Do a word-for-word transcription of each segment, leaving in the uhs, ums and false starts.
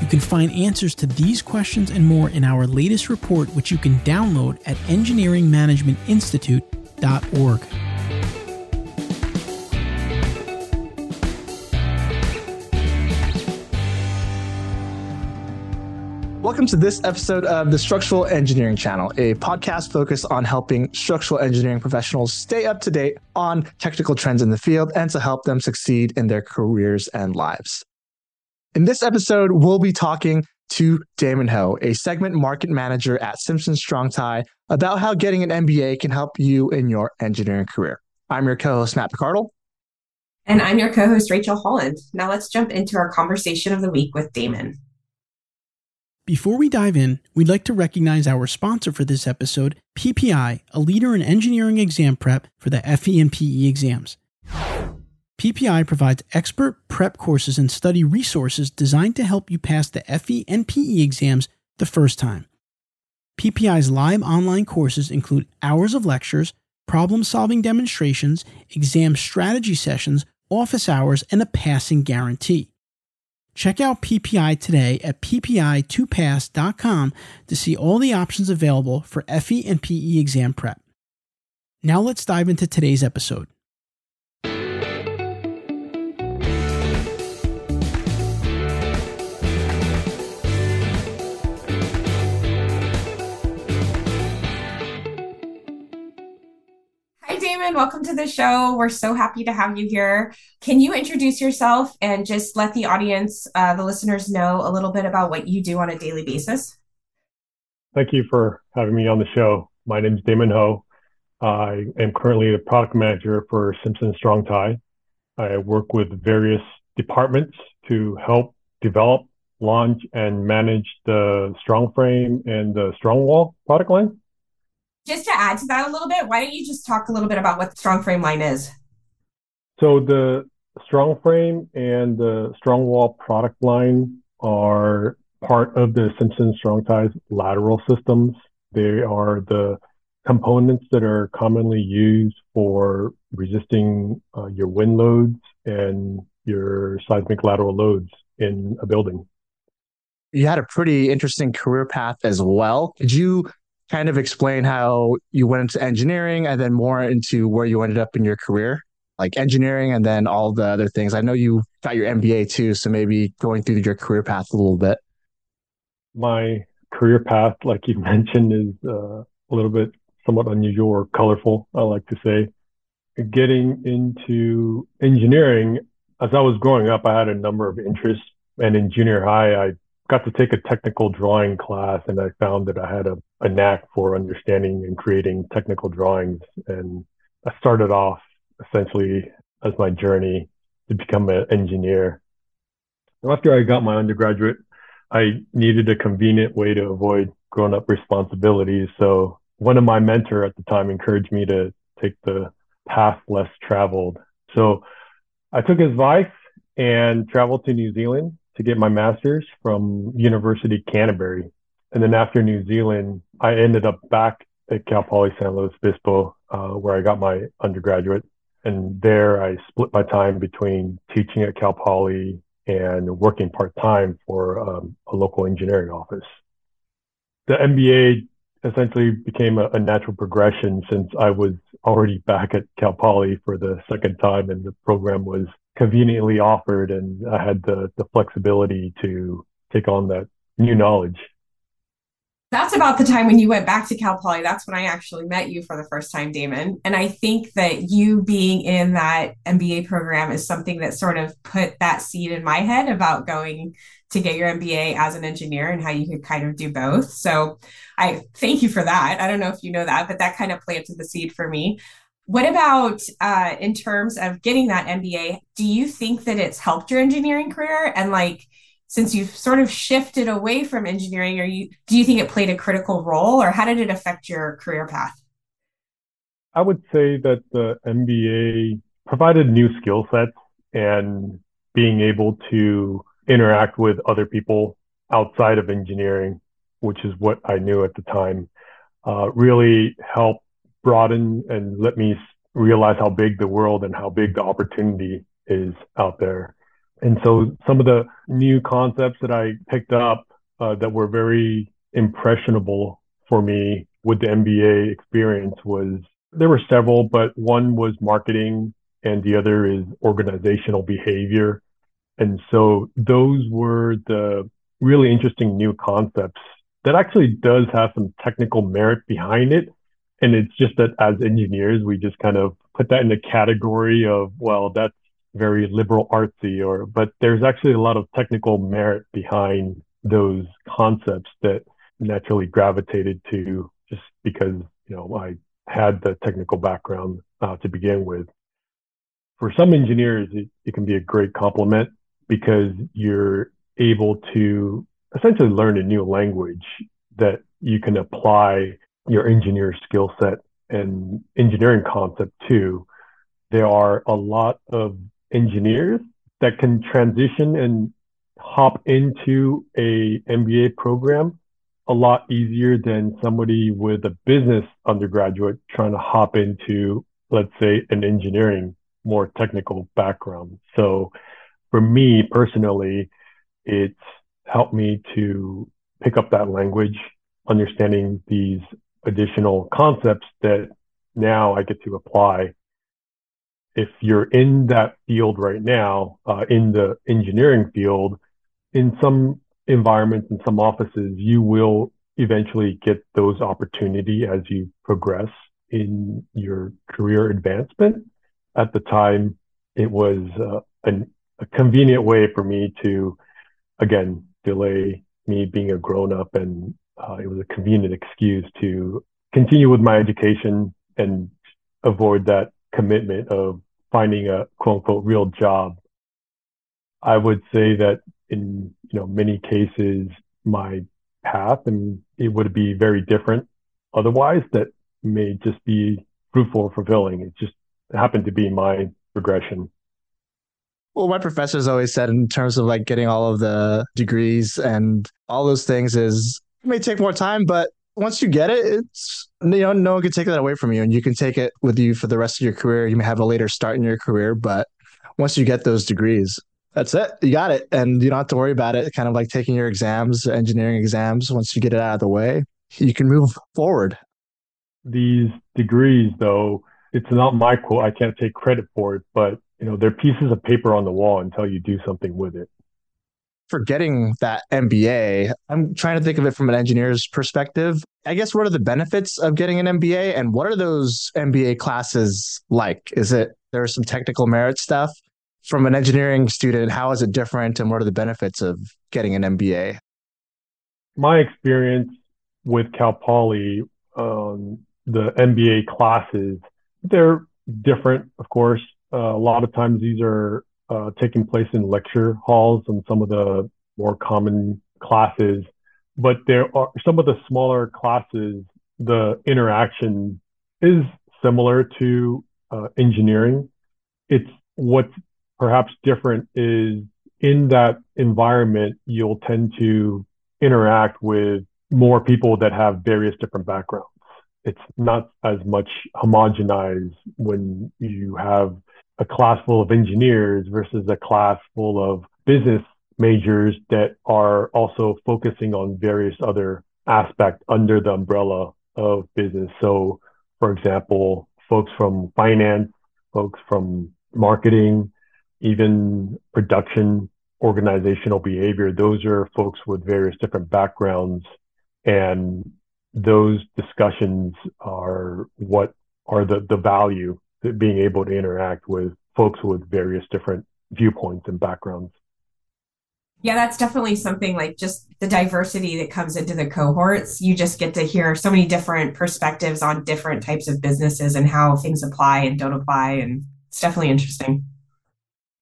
You can find answers to these questions and more in our latest report, which you can download at engineering management institute dot org. Welcome to this episode of the Structural Engineering Channel, a podcast focused on helping structural engineering professionals stay up to date on technical trends in the field and to help them succeed in their careers and lives. In this episode, we'll be talking to Damon Ho, a segment market manager at Simpson Strong-Tie, about how getting an M B A can help you in your engineering career. I'm your co-host, Matt Picardle. And I'm your co-host, Rachel Holland. Now let's jump into our conversation of the week with Damon. Before we dive in, we'd like to recognize our sponsor for this episode, P P I, a leader in engineering exam prep for the F E and P E exams. P P I provides expert prep courses and study resources designed to help you pass the F E and P E exams the first time. P P I's live online courses include hours of lectures, problem-solving demonstrations, exam strategy sessions, office hours, and a passing guarantee. Check out P P I today at p p i two pass dot com to see all the options available for F E and P E exam prep. Now let's dive into today's episode. Welcome to the show. We're so happy to have you here. Can you introduce yourself and just let the audience, uh, the listeners, know a little bit about what you do on a daily basis? Thank you for having me on the show. My name is Damon Ho. I am currently a product manager for Simpson Strong-Tie. I work with various departments to help develop, launch, and manage the Strong Frame and the Strong Wall product line. Just to add to that a little bit, why don't you just talk a little bit about what the Strong Frame line is? So the Strong Frame and the Strong Wall product line are part of the Simpson Strong-Tie's lateral systems. They are the components that are commonly used for resisting uh, your wind loads and your seismic lateral loads in a building. You had a pretty interesting career path as well. Did you kind of explain how you went into engineering and then more into where you ended up in your career, like engineering and then all the other things? I know you got your M B A too, so maybe going through your career path a little bit. My career path, like you mentioned, is uh, a little bit somewhat unusual or colorful, I like to say. Getting into engineering, as I was growing up, I had a number of interests. And in junior high, I got to take a technical drawing class, and I found that I had a, a knack for understanding and creating technical drawings. And I started off essentially as my journey to become an engineer. And after I got my undergraduate, I needed a convenient way to avoid grown-up responsibilities. So one of my mentor at the time encouraged me to take the path less traveled. So I took his advice and traveled to New Zealand to get my master's from University of Canterbury. And then after New Zealand, I ended up back at Cal Poly San Luis Obispo, uh, where I got my undergraduate. And there I split my time between teaching at Cal Poly and working part-time for um, a local engineering office. The M B A essentially became a, a natural progression since I was already back at Cal Poly for the second time, and the program was conveniently offered, and I had the, the flexibility to take on that new knowledge. That's about the time when you went back to Cal Poly. That's when I actually met you for the first time, Damon. And I think that you being in that M B A program is something that sort of put that seed in my head about going to get your M B A as an engineer and how you could kind of do both. So I thank you for that. I don't know if you know that, but that kind of planted the seed for me. What about uh, in terms of getting that M B A? Do you think that it's helped your engineering career? And like, since you've sort of shifted away from engineering, or you, do you think it played a critical role, or how did it affect your career path? I would say that the M B A provided new skill sets and being able to interact with other people outside of engineering, which is what I knew at the time, uh, really helped broaden and let me realize how big the world and how big the opportunity is out there. And so some of the new concepts that I picked up uh, that were very impressionable for me with the M B A experience was, there were several, but one was marketing and the other is organizational behavior. And so those were the really interesting new concepts that actually does have some technical merit behind it. And it's just that as engineers, we just kind of put that in the category of, well, that's very liberal artsy, or, but there's actually a lot of technical merit behind those concepts that naturally gravitated to, just because, you know, I had the technical background uh, to begin with. For some engineers, it, it can be a great compliment because you're able to essentially learn a new language that you can apply your engineer skill set and engineering concept to. There are a lot of engineers that can transition and hop into a M B A program a lot easier than somebody with a business undergraduate trying to hop into, let's say, an engineering, more technical background. So for me personally, it's helped me to pick up that language, understanding these additional concepts that now I get to apply. If you're in that field right now, uh, in the engineering field, in some environments, in some offices, you will eventually get those opportunity as you progress in your career advancement. At the time, it was uh, an, a convenient way for me to, again, delay me being a grown-up, and uh, it was a convenient excuse to continue with my education and avoid that commitment of finding a quote-unquote real job. I would say that in, you know, many cases, my path, and it would be very different otherwise, that may just be fruitful and fulfilling. It just happened to be my progression. Well, my professors always said, in terms of like getting all of the degrees and all those things, is it may take more time, but once you get it, it's, you know, no one can take that away from you, and you can take it with you for the rest of your career. You may have a later start in your career, but once you get those degrees, that's it. You got it. And you don't have to worry about it. Kind of like taking your exams, engineering exams. Once you get it out of the way, you can move forward. These degrees, though, it's not my quote. I can't take credit for it, but, you know, they're pieces of paper on the wall until you do something with it. For getting that M B A, I'm trying to think of it from an engineer's perspective. I guess, what are the benefits of getting an M B A, and what are those M B A classes like? Is it, there are some technical merit stuff from an engineering student? How is it different, and what are the benefits of getting an M B A? My experience with Cal Poly, um, the M B A classes, they're different, of course. Uh, a lot of times these are Uh, taking place in lecture halls and some of the more common classes. But there are some of the smaller classes, the interaction is similar to uh, engineering. It's, what's perhaps different is in that environment, you'll tend to interact with more people that have various different backgrounds. It's not as much homogenized when you have a class full of engineers versus a class full of business majors that are also focusing on various other aspects under the umbrella of business. So, for example, folks from finance, folks from marketing, even production, organizational behavior, those are folks with various different backgrounds. And those discussions are what are the, the value, being able to interact with folks with various different viewpoints and backgrounds. Yeah, that's definitely something, like just the diversity that comes into the cohorts. You just get to hear so many different perspectives on different types of businesses and how things apply and don't apply. And it's definitely interesting.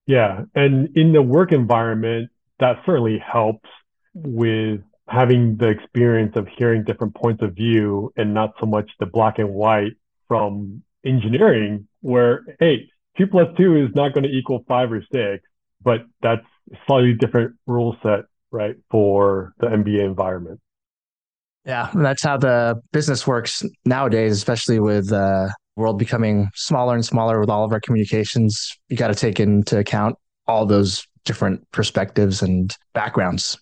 Yeah. And in the work environment, that certainly helps with having the experience of hearing different points of view and not so much the black and white from engineering where, hey, two plus two is not going to equal five or six, but that's a slightly different rule set, right, for the M B A environment. Yeah, and that's how the business works nowadays, especially with the world becoming smaller and smaller with all of our communications. You got to take into account all those different perspectives and backgrounds.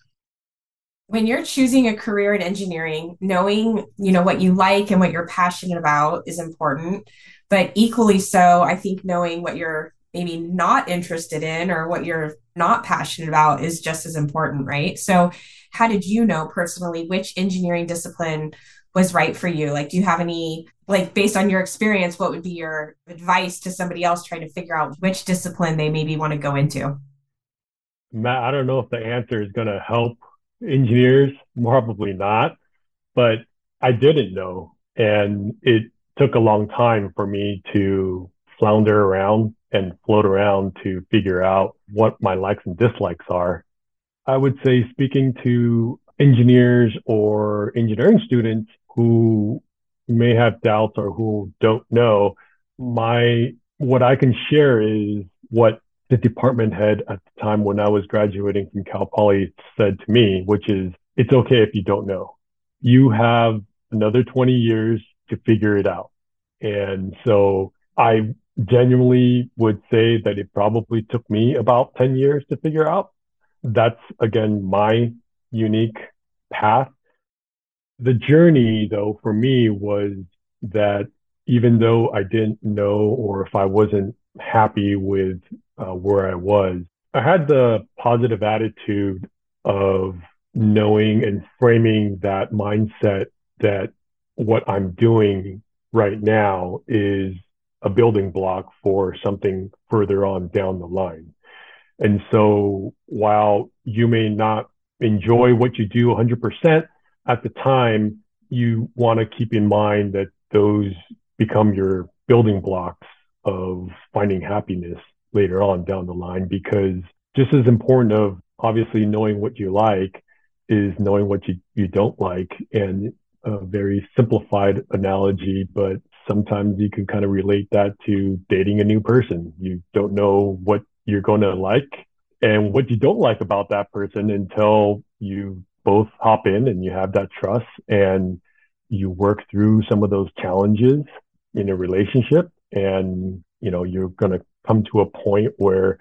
When you're choosing a career in engineering, knowing, you know, what you like and what you're passionate about is important. But equally so, I think knowing what you're maybe not interested in or what you're not passionate about is just as important, right? So how did you know personally which engineering discipline was right for you? Like, do you have any, like, based on your experience, what would be your advice to somebody else trying to figure out which discipline they maybe want to go into? Matt, I don't know if the answer is going to help engineers, probably not, but I didn't know. And it took a long time for me to flounder around and float around to figure out what my likes and dislikes are. I would say speaking to engineers or engineering students who may have doubts or who don't know, my what I can share is what the department head at the time when I was graduating from Cal Poly said to me, which is, it's okay if you don't know. You have another twenty years to figure it out. And so I genuinely would say that it probably took me about ten years to figure out. That's, again, my unique path. The journey, though, for me was that even though I didn't know or if I wasn't happy with uh, where I was, I had the positive attitude of knowing and framing that mindset that what I'm doing right now is a building block for something further on down the line. And so while you may not enjoy what you do one hundred percent at the time, you want to keep in mind that those become your building blocks of finding happiness later on down the line, because just as important of obviously knowing what you like is knowing what you, you don't like. And a very simplified analogy, but sometimes you can kind of relate that to dating a new person. You don't know what you're going to like and what you don't like about that person until you both hop in and you have that trust and you work through some of those challenges in a relationship. And, you know, you're going to come to a point where,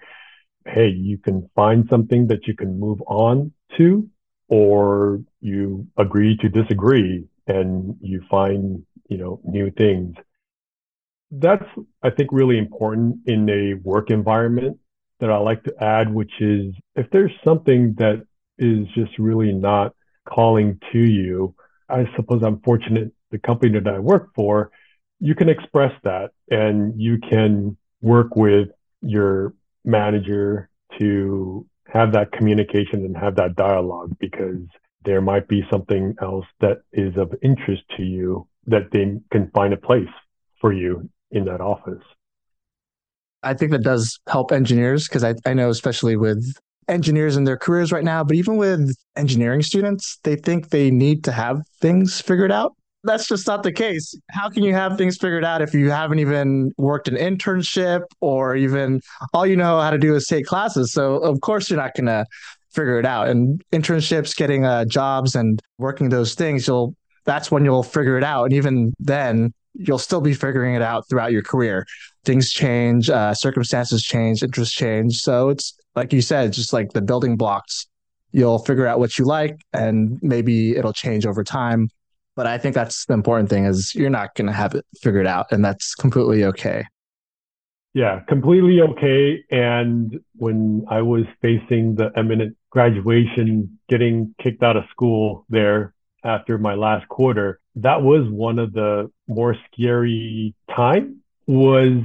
hey, you can find something that you can move on to, or you agree to disagree and you find, you know, new things. That's, I think, really important in a work environment that I like to add, which is if there's something that is just really not calling to you, I suppose I'm fortunate the company that I work for, you can express that and you can work with your manager to have that communication and have that dialogue, because there might be something else that is of interest to you that they can find a place for you in that office. I think that does help engineers, because I, I know, especially with engineers in their careers right now, but even with engineering students, they think they need to have things figured out. That's just not the case. How can you have things figured out if you haven't even worked an internship, or even all you know how to do is take classes? So of course you're not going to figure it out. And internships, getting uh, jobs and working those things, you'll that's when you'll figure it out. And even then, you'll still be figuring it out throughout your career. Things change, uh, circumstances change, interests change. So it's like you said, just like the building blocks, you'll figure out what you like and maybe it'll change over time. But I think that's the important thing, is you're not going to have it figured out, and that's completely okay. Yeah, completely okay. And when I was facing the imminent graduation, getting kicked out of school there after my last quarter, that was one of the more scary time, was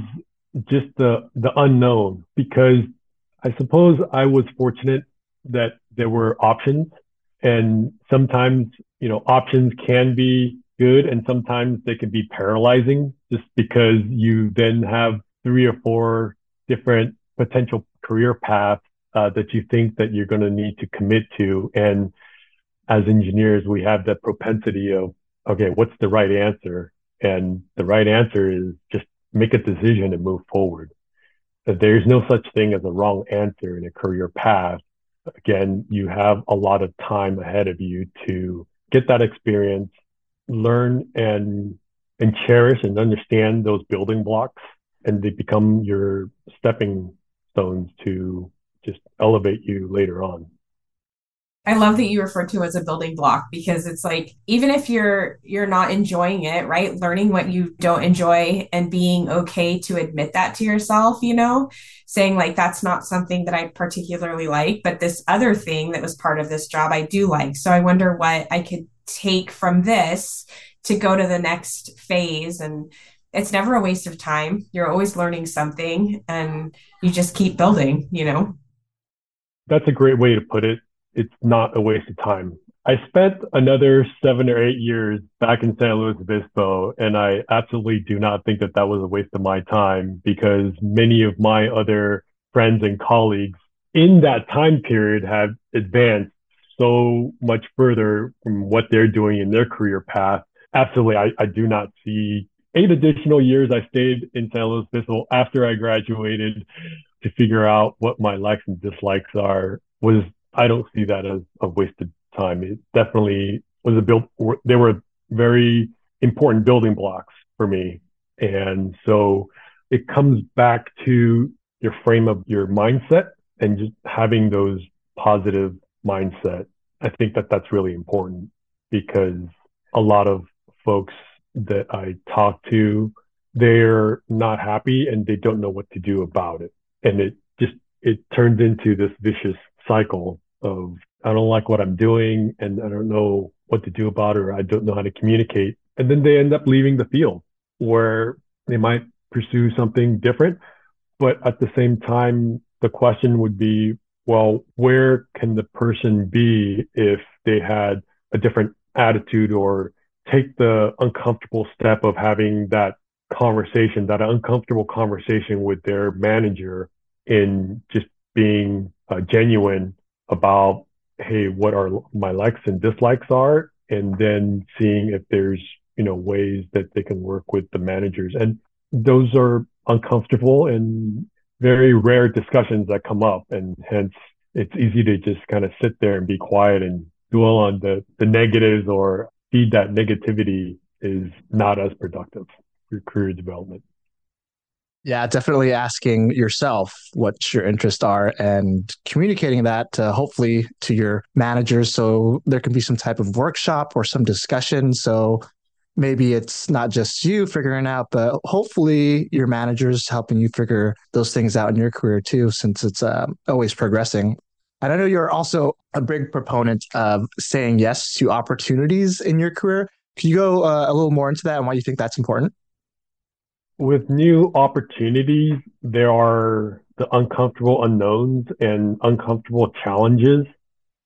just the, the unknown, because I suppose I was fortunate that there were options, and sometimes, you know, options can be good and sometimes they can be paralyzing, just because you then have three or four different potential career paths uh, that you think that you're going to need to commit to. And as engineers, we have that propensity of, okay, what's the right answer? And the right answer is just make a decision and move forward. That there's no such thing as a wrong answer in a career path. Again, you have a lot of time ahead of you to get that experience, learn and and cherish and understand those building blocks, and they become your stepping stones to just elevate you later on. I love that you refer to it as a building block, because it's like, even if you're you're not enjoying it, right? Learning what you don't enjoy and being okay to admit that to yourself, you know, saying like, that's not something that I particularly like, but this other thing that was part of this job I do like. So I wonder what I could take from this to go to the next phase. And it's never a waste of time. You're always learning something and you just keep building, you know? That's a great way to put it. It's not a waste of time. I spent another seven or eight years back in San Luis Obispo, and I absolutely do not think that that was a waste of my time, because many of my other friends and colleagues in that time period have advanced so much further from what they're doing in their career path. Absolutely, I, I do not see eight additional years I stayed in San Luis Obispo after I graduated to figure out what my likes and dislikes are. Was I don't see that as a wasted time. It definitely was a build, they were very important building blocks for me. And so it comes back to your frame of your mindset and just having those positive mindset. I think that that's really important, because a lot of folks that I talk to, they're not happy and they don't know what to do about it. And it just, it turns into this vicious cycle of, I don't like what I'm doing and I don't know what to do about it, or I don't know how to communicate. And then they end up leaving the field, where they might pursue something different. But at the same time, the question would be, well, where can the person be if they had a different attitude, or take the uncomfortable step of having that conversation, that uncomfortable conversation with their manager, in just being Uh, genuine about, hey, what are my likes and dislikes are, and then seeing if there's, you know, ways that they can work with the managers. And those are uncomfortable and very rare discussions that come up. And hence, it's easy to just kind of sit there and be quiet and dwell on the, the negatives, or feed that negativity is not as productive for career development. Yeah, definitely asking yourself what your interests are and communicating that to, hopefully to your managers, so there can be some type of workshop or some discussion. So maybe it's not just you figuring out, but hopefully your manager's helping you figure those things out in your career too, since it's um, always progressing. And I know you're also a big proponent of saying yes to opportunities in your career. Can you go uh, a little more into that and why you think that's important? With new opportunities, there are the uncomfortable unknowns and uncomfortable challenges.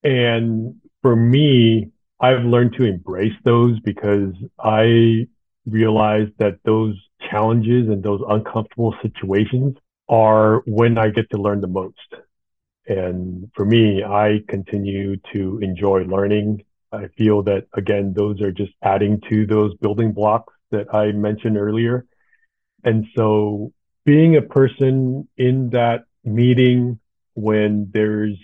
And for me, I've learned to embrace those, because I realized that those challenges and those uncomfortable situations are when I get to learn the most. And for me, I continue to enjoy learning. I feel that, again, those are just adding to those building blocks that I mentioned earlier. And so being a person in that meeting when there's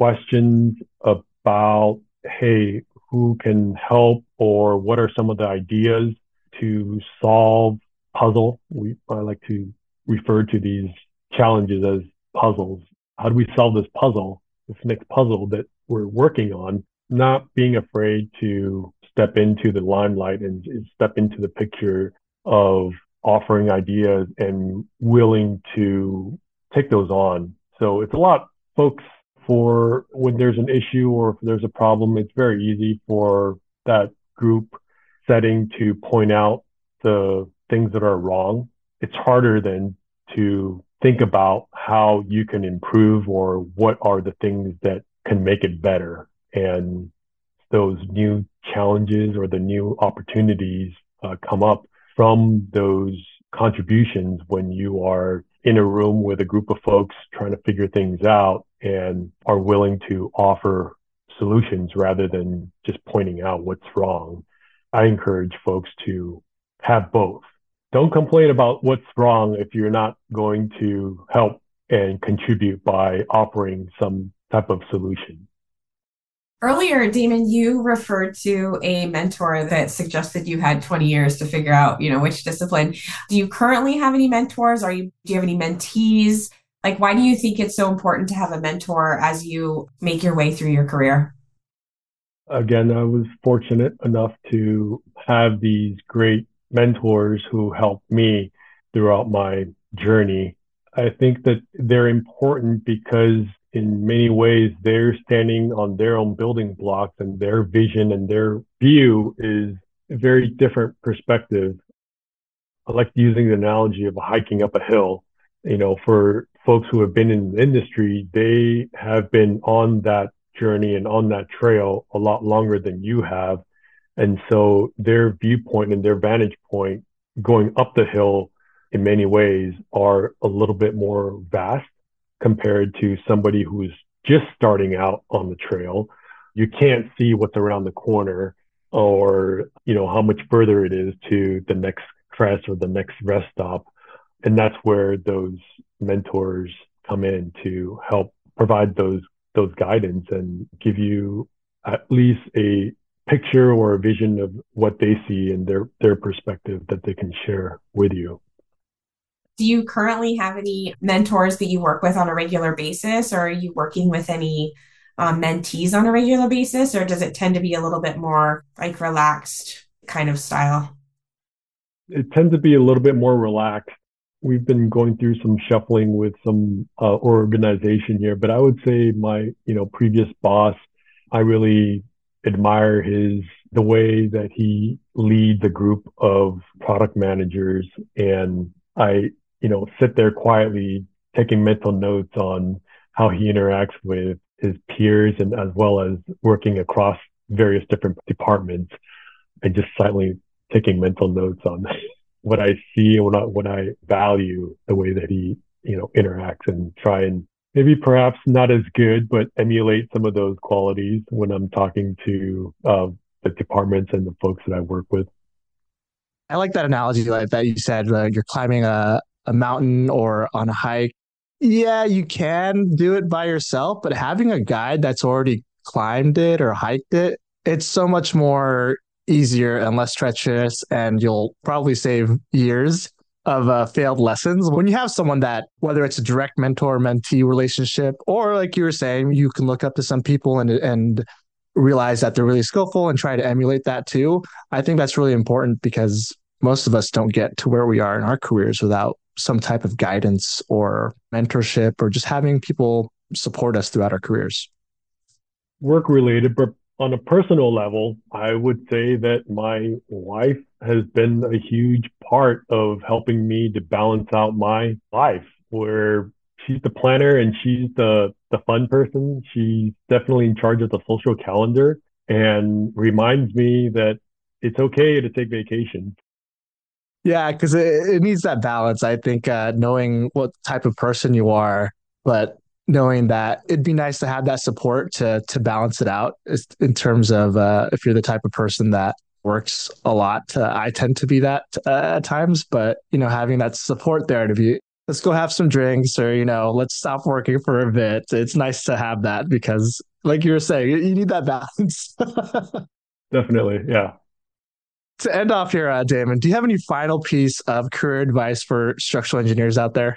questions about, hey, who can help, or what are some of the ideas to solve puzzle? We, I like to refer to these challenges as puzzles. How do we solve this puzzle, this next puzzle that we're working on? Not being afraid to step into the limelight and step into the picture of offering ideas and willing to take those on. So it's a lot, folks, for when there's an issue or if there's a problem, it's very easy for that group setting to point out the things that are wrong. It's harder than to think about how you can improve, or what are the things that can make it better. And those new challenges or the new opportunities uh, come up from those contributions when you are in a room with a group of folks trying to figure things out and are willing to offer solutions rather than just pointing out what's wrong. I encourage folks to have both. Don't complain about what's wrong if you're not going to help and contribute by offering some type of solution. Earlier, Damon, you referred to a mentor that suggested you had twenty years to figure out, you know, which discipline. Do you currently have any mentors? Are you, do you have any mentees? Like, why do you think it's so important to have a mentor as you make your way through your career? Again, I was fortunate enough to have these great mentors who helped me throughout my journey. I think that they're important because in many ways, they're standing on their own building blocks, and their vision and their view is a very different perspective. I like using the analogy of hiking up a hill. You know, for folks who have been in the industry, they have been on that journey and on that trail a lot longer than you have. And so their viewpoint and their vantage point going up the hill in many ways are a little bit more vast compared to somebody who's just starting out on the trail. You can't see what's around the corner or, you know, how much further it is to the next crest or the next rest stop. And that's where those mentors come in to help provide those, those guidance and give you at least a picture or a vision of what they see and their, their perspective that they can share with you. Do you currently have any mentors that you work with on a regular basis, or are you working with any um, mentees on a regular basis, or does it tend to be a little bit more like relaxed kind of style? It tends to be a little bit more relaxed. We've been going through some shuffling with some uh, organization here, but I would say my, you know, previous boss, I really admire his the way that he leads a group of product managers, and I you know, sit there quietly taking mental notes on how he interacts with his peers, and as well as working across various different departments and just silently taking mental notes on what I see and what I, what I value, the way that he, you know, interacts, and try and maybe perhaps not as good, but emulate some of those qualities when I'm talking to uh, the departments and the folks that I work with. I like that analogy like that you said, like you're climbing a, a mountain or on a hike. Yeah, you can do it by yourself, but having a guide that's already climbed it or hiked it, it's so much more easier and less treacherous, and you'll probably save years of uh, failed lessons. When you have someone that, whether it's a direct mentor-mentee relationship, or like you were saying, you can look up to some people and and realize that they're really skillful and try to emulate that too. I think that's really important because most of us don't get to where we are in our careers without some type of guidance or mentorship, or just having people support us throughout our careers. Work related, but on a personal level, I would say that my wife has been a huge part of helping me to balance out my life, where she's the planner and she's the, the fun person. She's definitely in charge of the social calendar and reminds me that it's okay to take vacation. Yeah, because it, it needs that balance. I think uh, knowing what type of person you are, but knowing that it'd be nice to have that support to to balance it out in terms of uh, if you're the type of person that works a lot. Uh, I tend to be that uh, at times, but you know, having that support there to be, let's go have some drinks, or, you know, let's stop working for a bit. It's nice to have that because, like you were saying, you need that balance. Definitely. Yeah. To end off here, uh, Damon, do you have any final piece of career advice for structural engineers out there?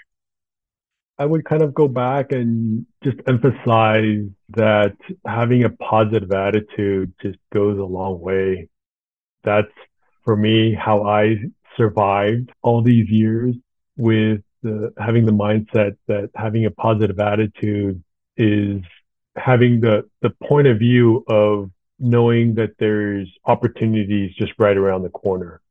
I would kind of go back and just emphasize that having a positive attitude just goes a long way. That's, for me, how I survived all these years with The, having the mindset that having a positive attitude is having the, the point of view of knowing that there's opportunities just right around the corner.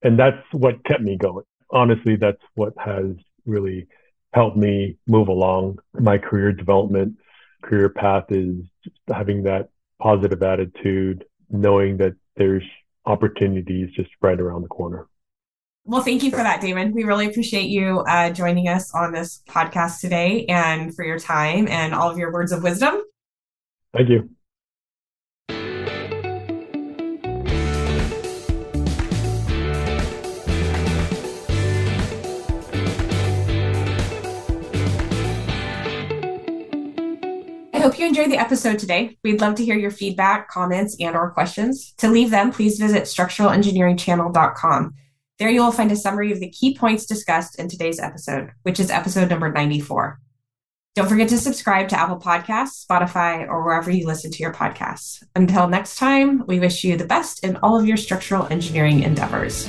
And that's what kept me going. Honestly, that's what has really helped me move along my career development, career path, is just having that positive attitude, knowing that there's opportunities just right around the corner. Well, thank you for that, Damon. We really appreciate you uh, joining us on this podcast today and for your time and all of your words of wisdom. Thank you. I hope you enjoyed the episode today. We'd love to hear your feedback, comments, and or questions. To leave them, please visit structural engineering channel dot com. There you will find a summary of the key points discussed in today's episode, which is episode number ninety-four. Don't forget to subscribe to Apple Podcasts, Spotify, or wherever you listen to your podcasts. Until next time, we wish you the best in all of your structural engineering endeavors.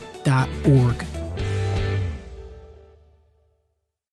dot org.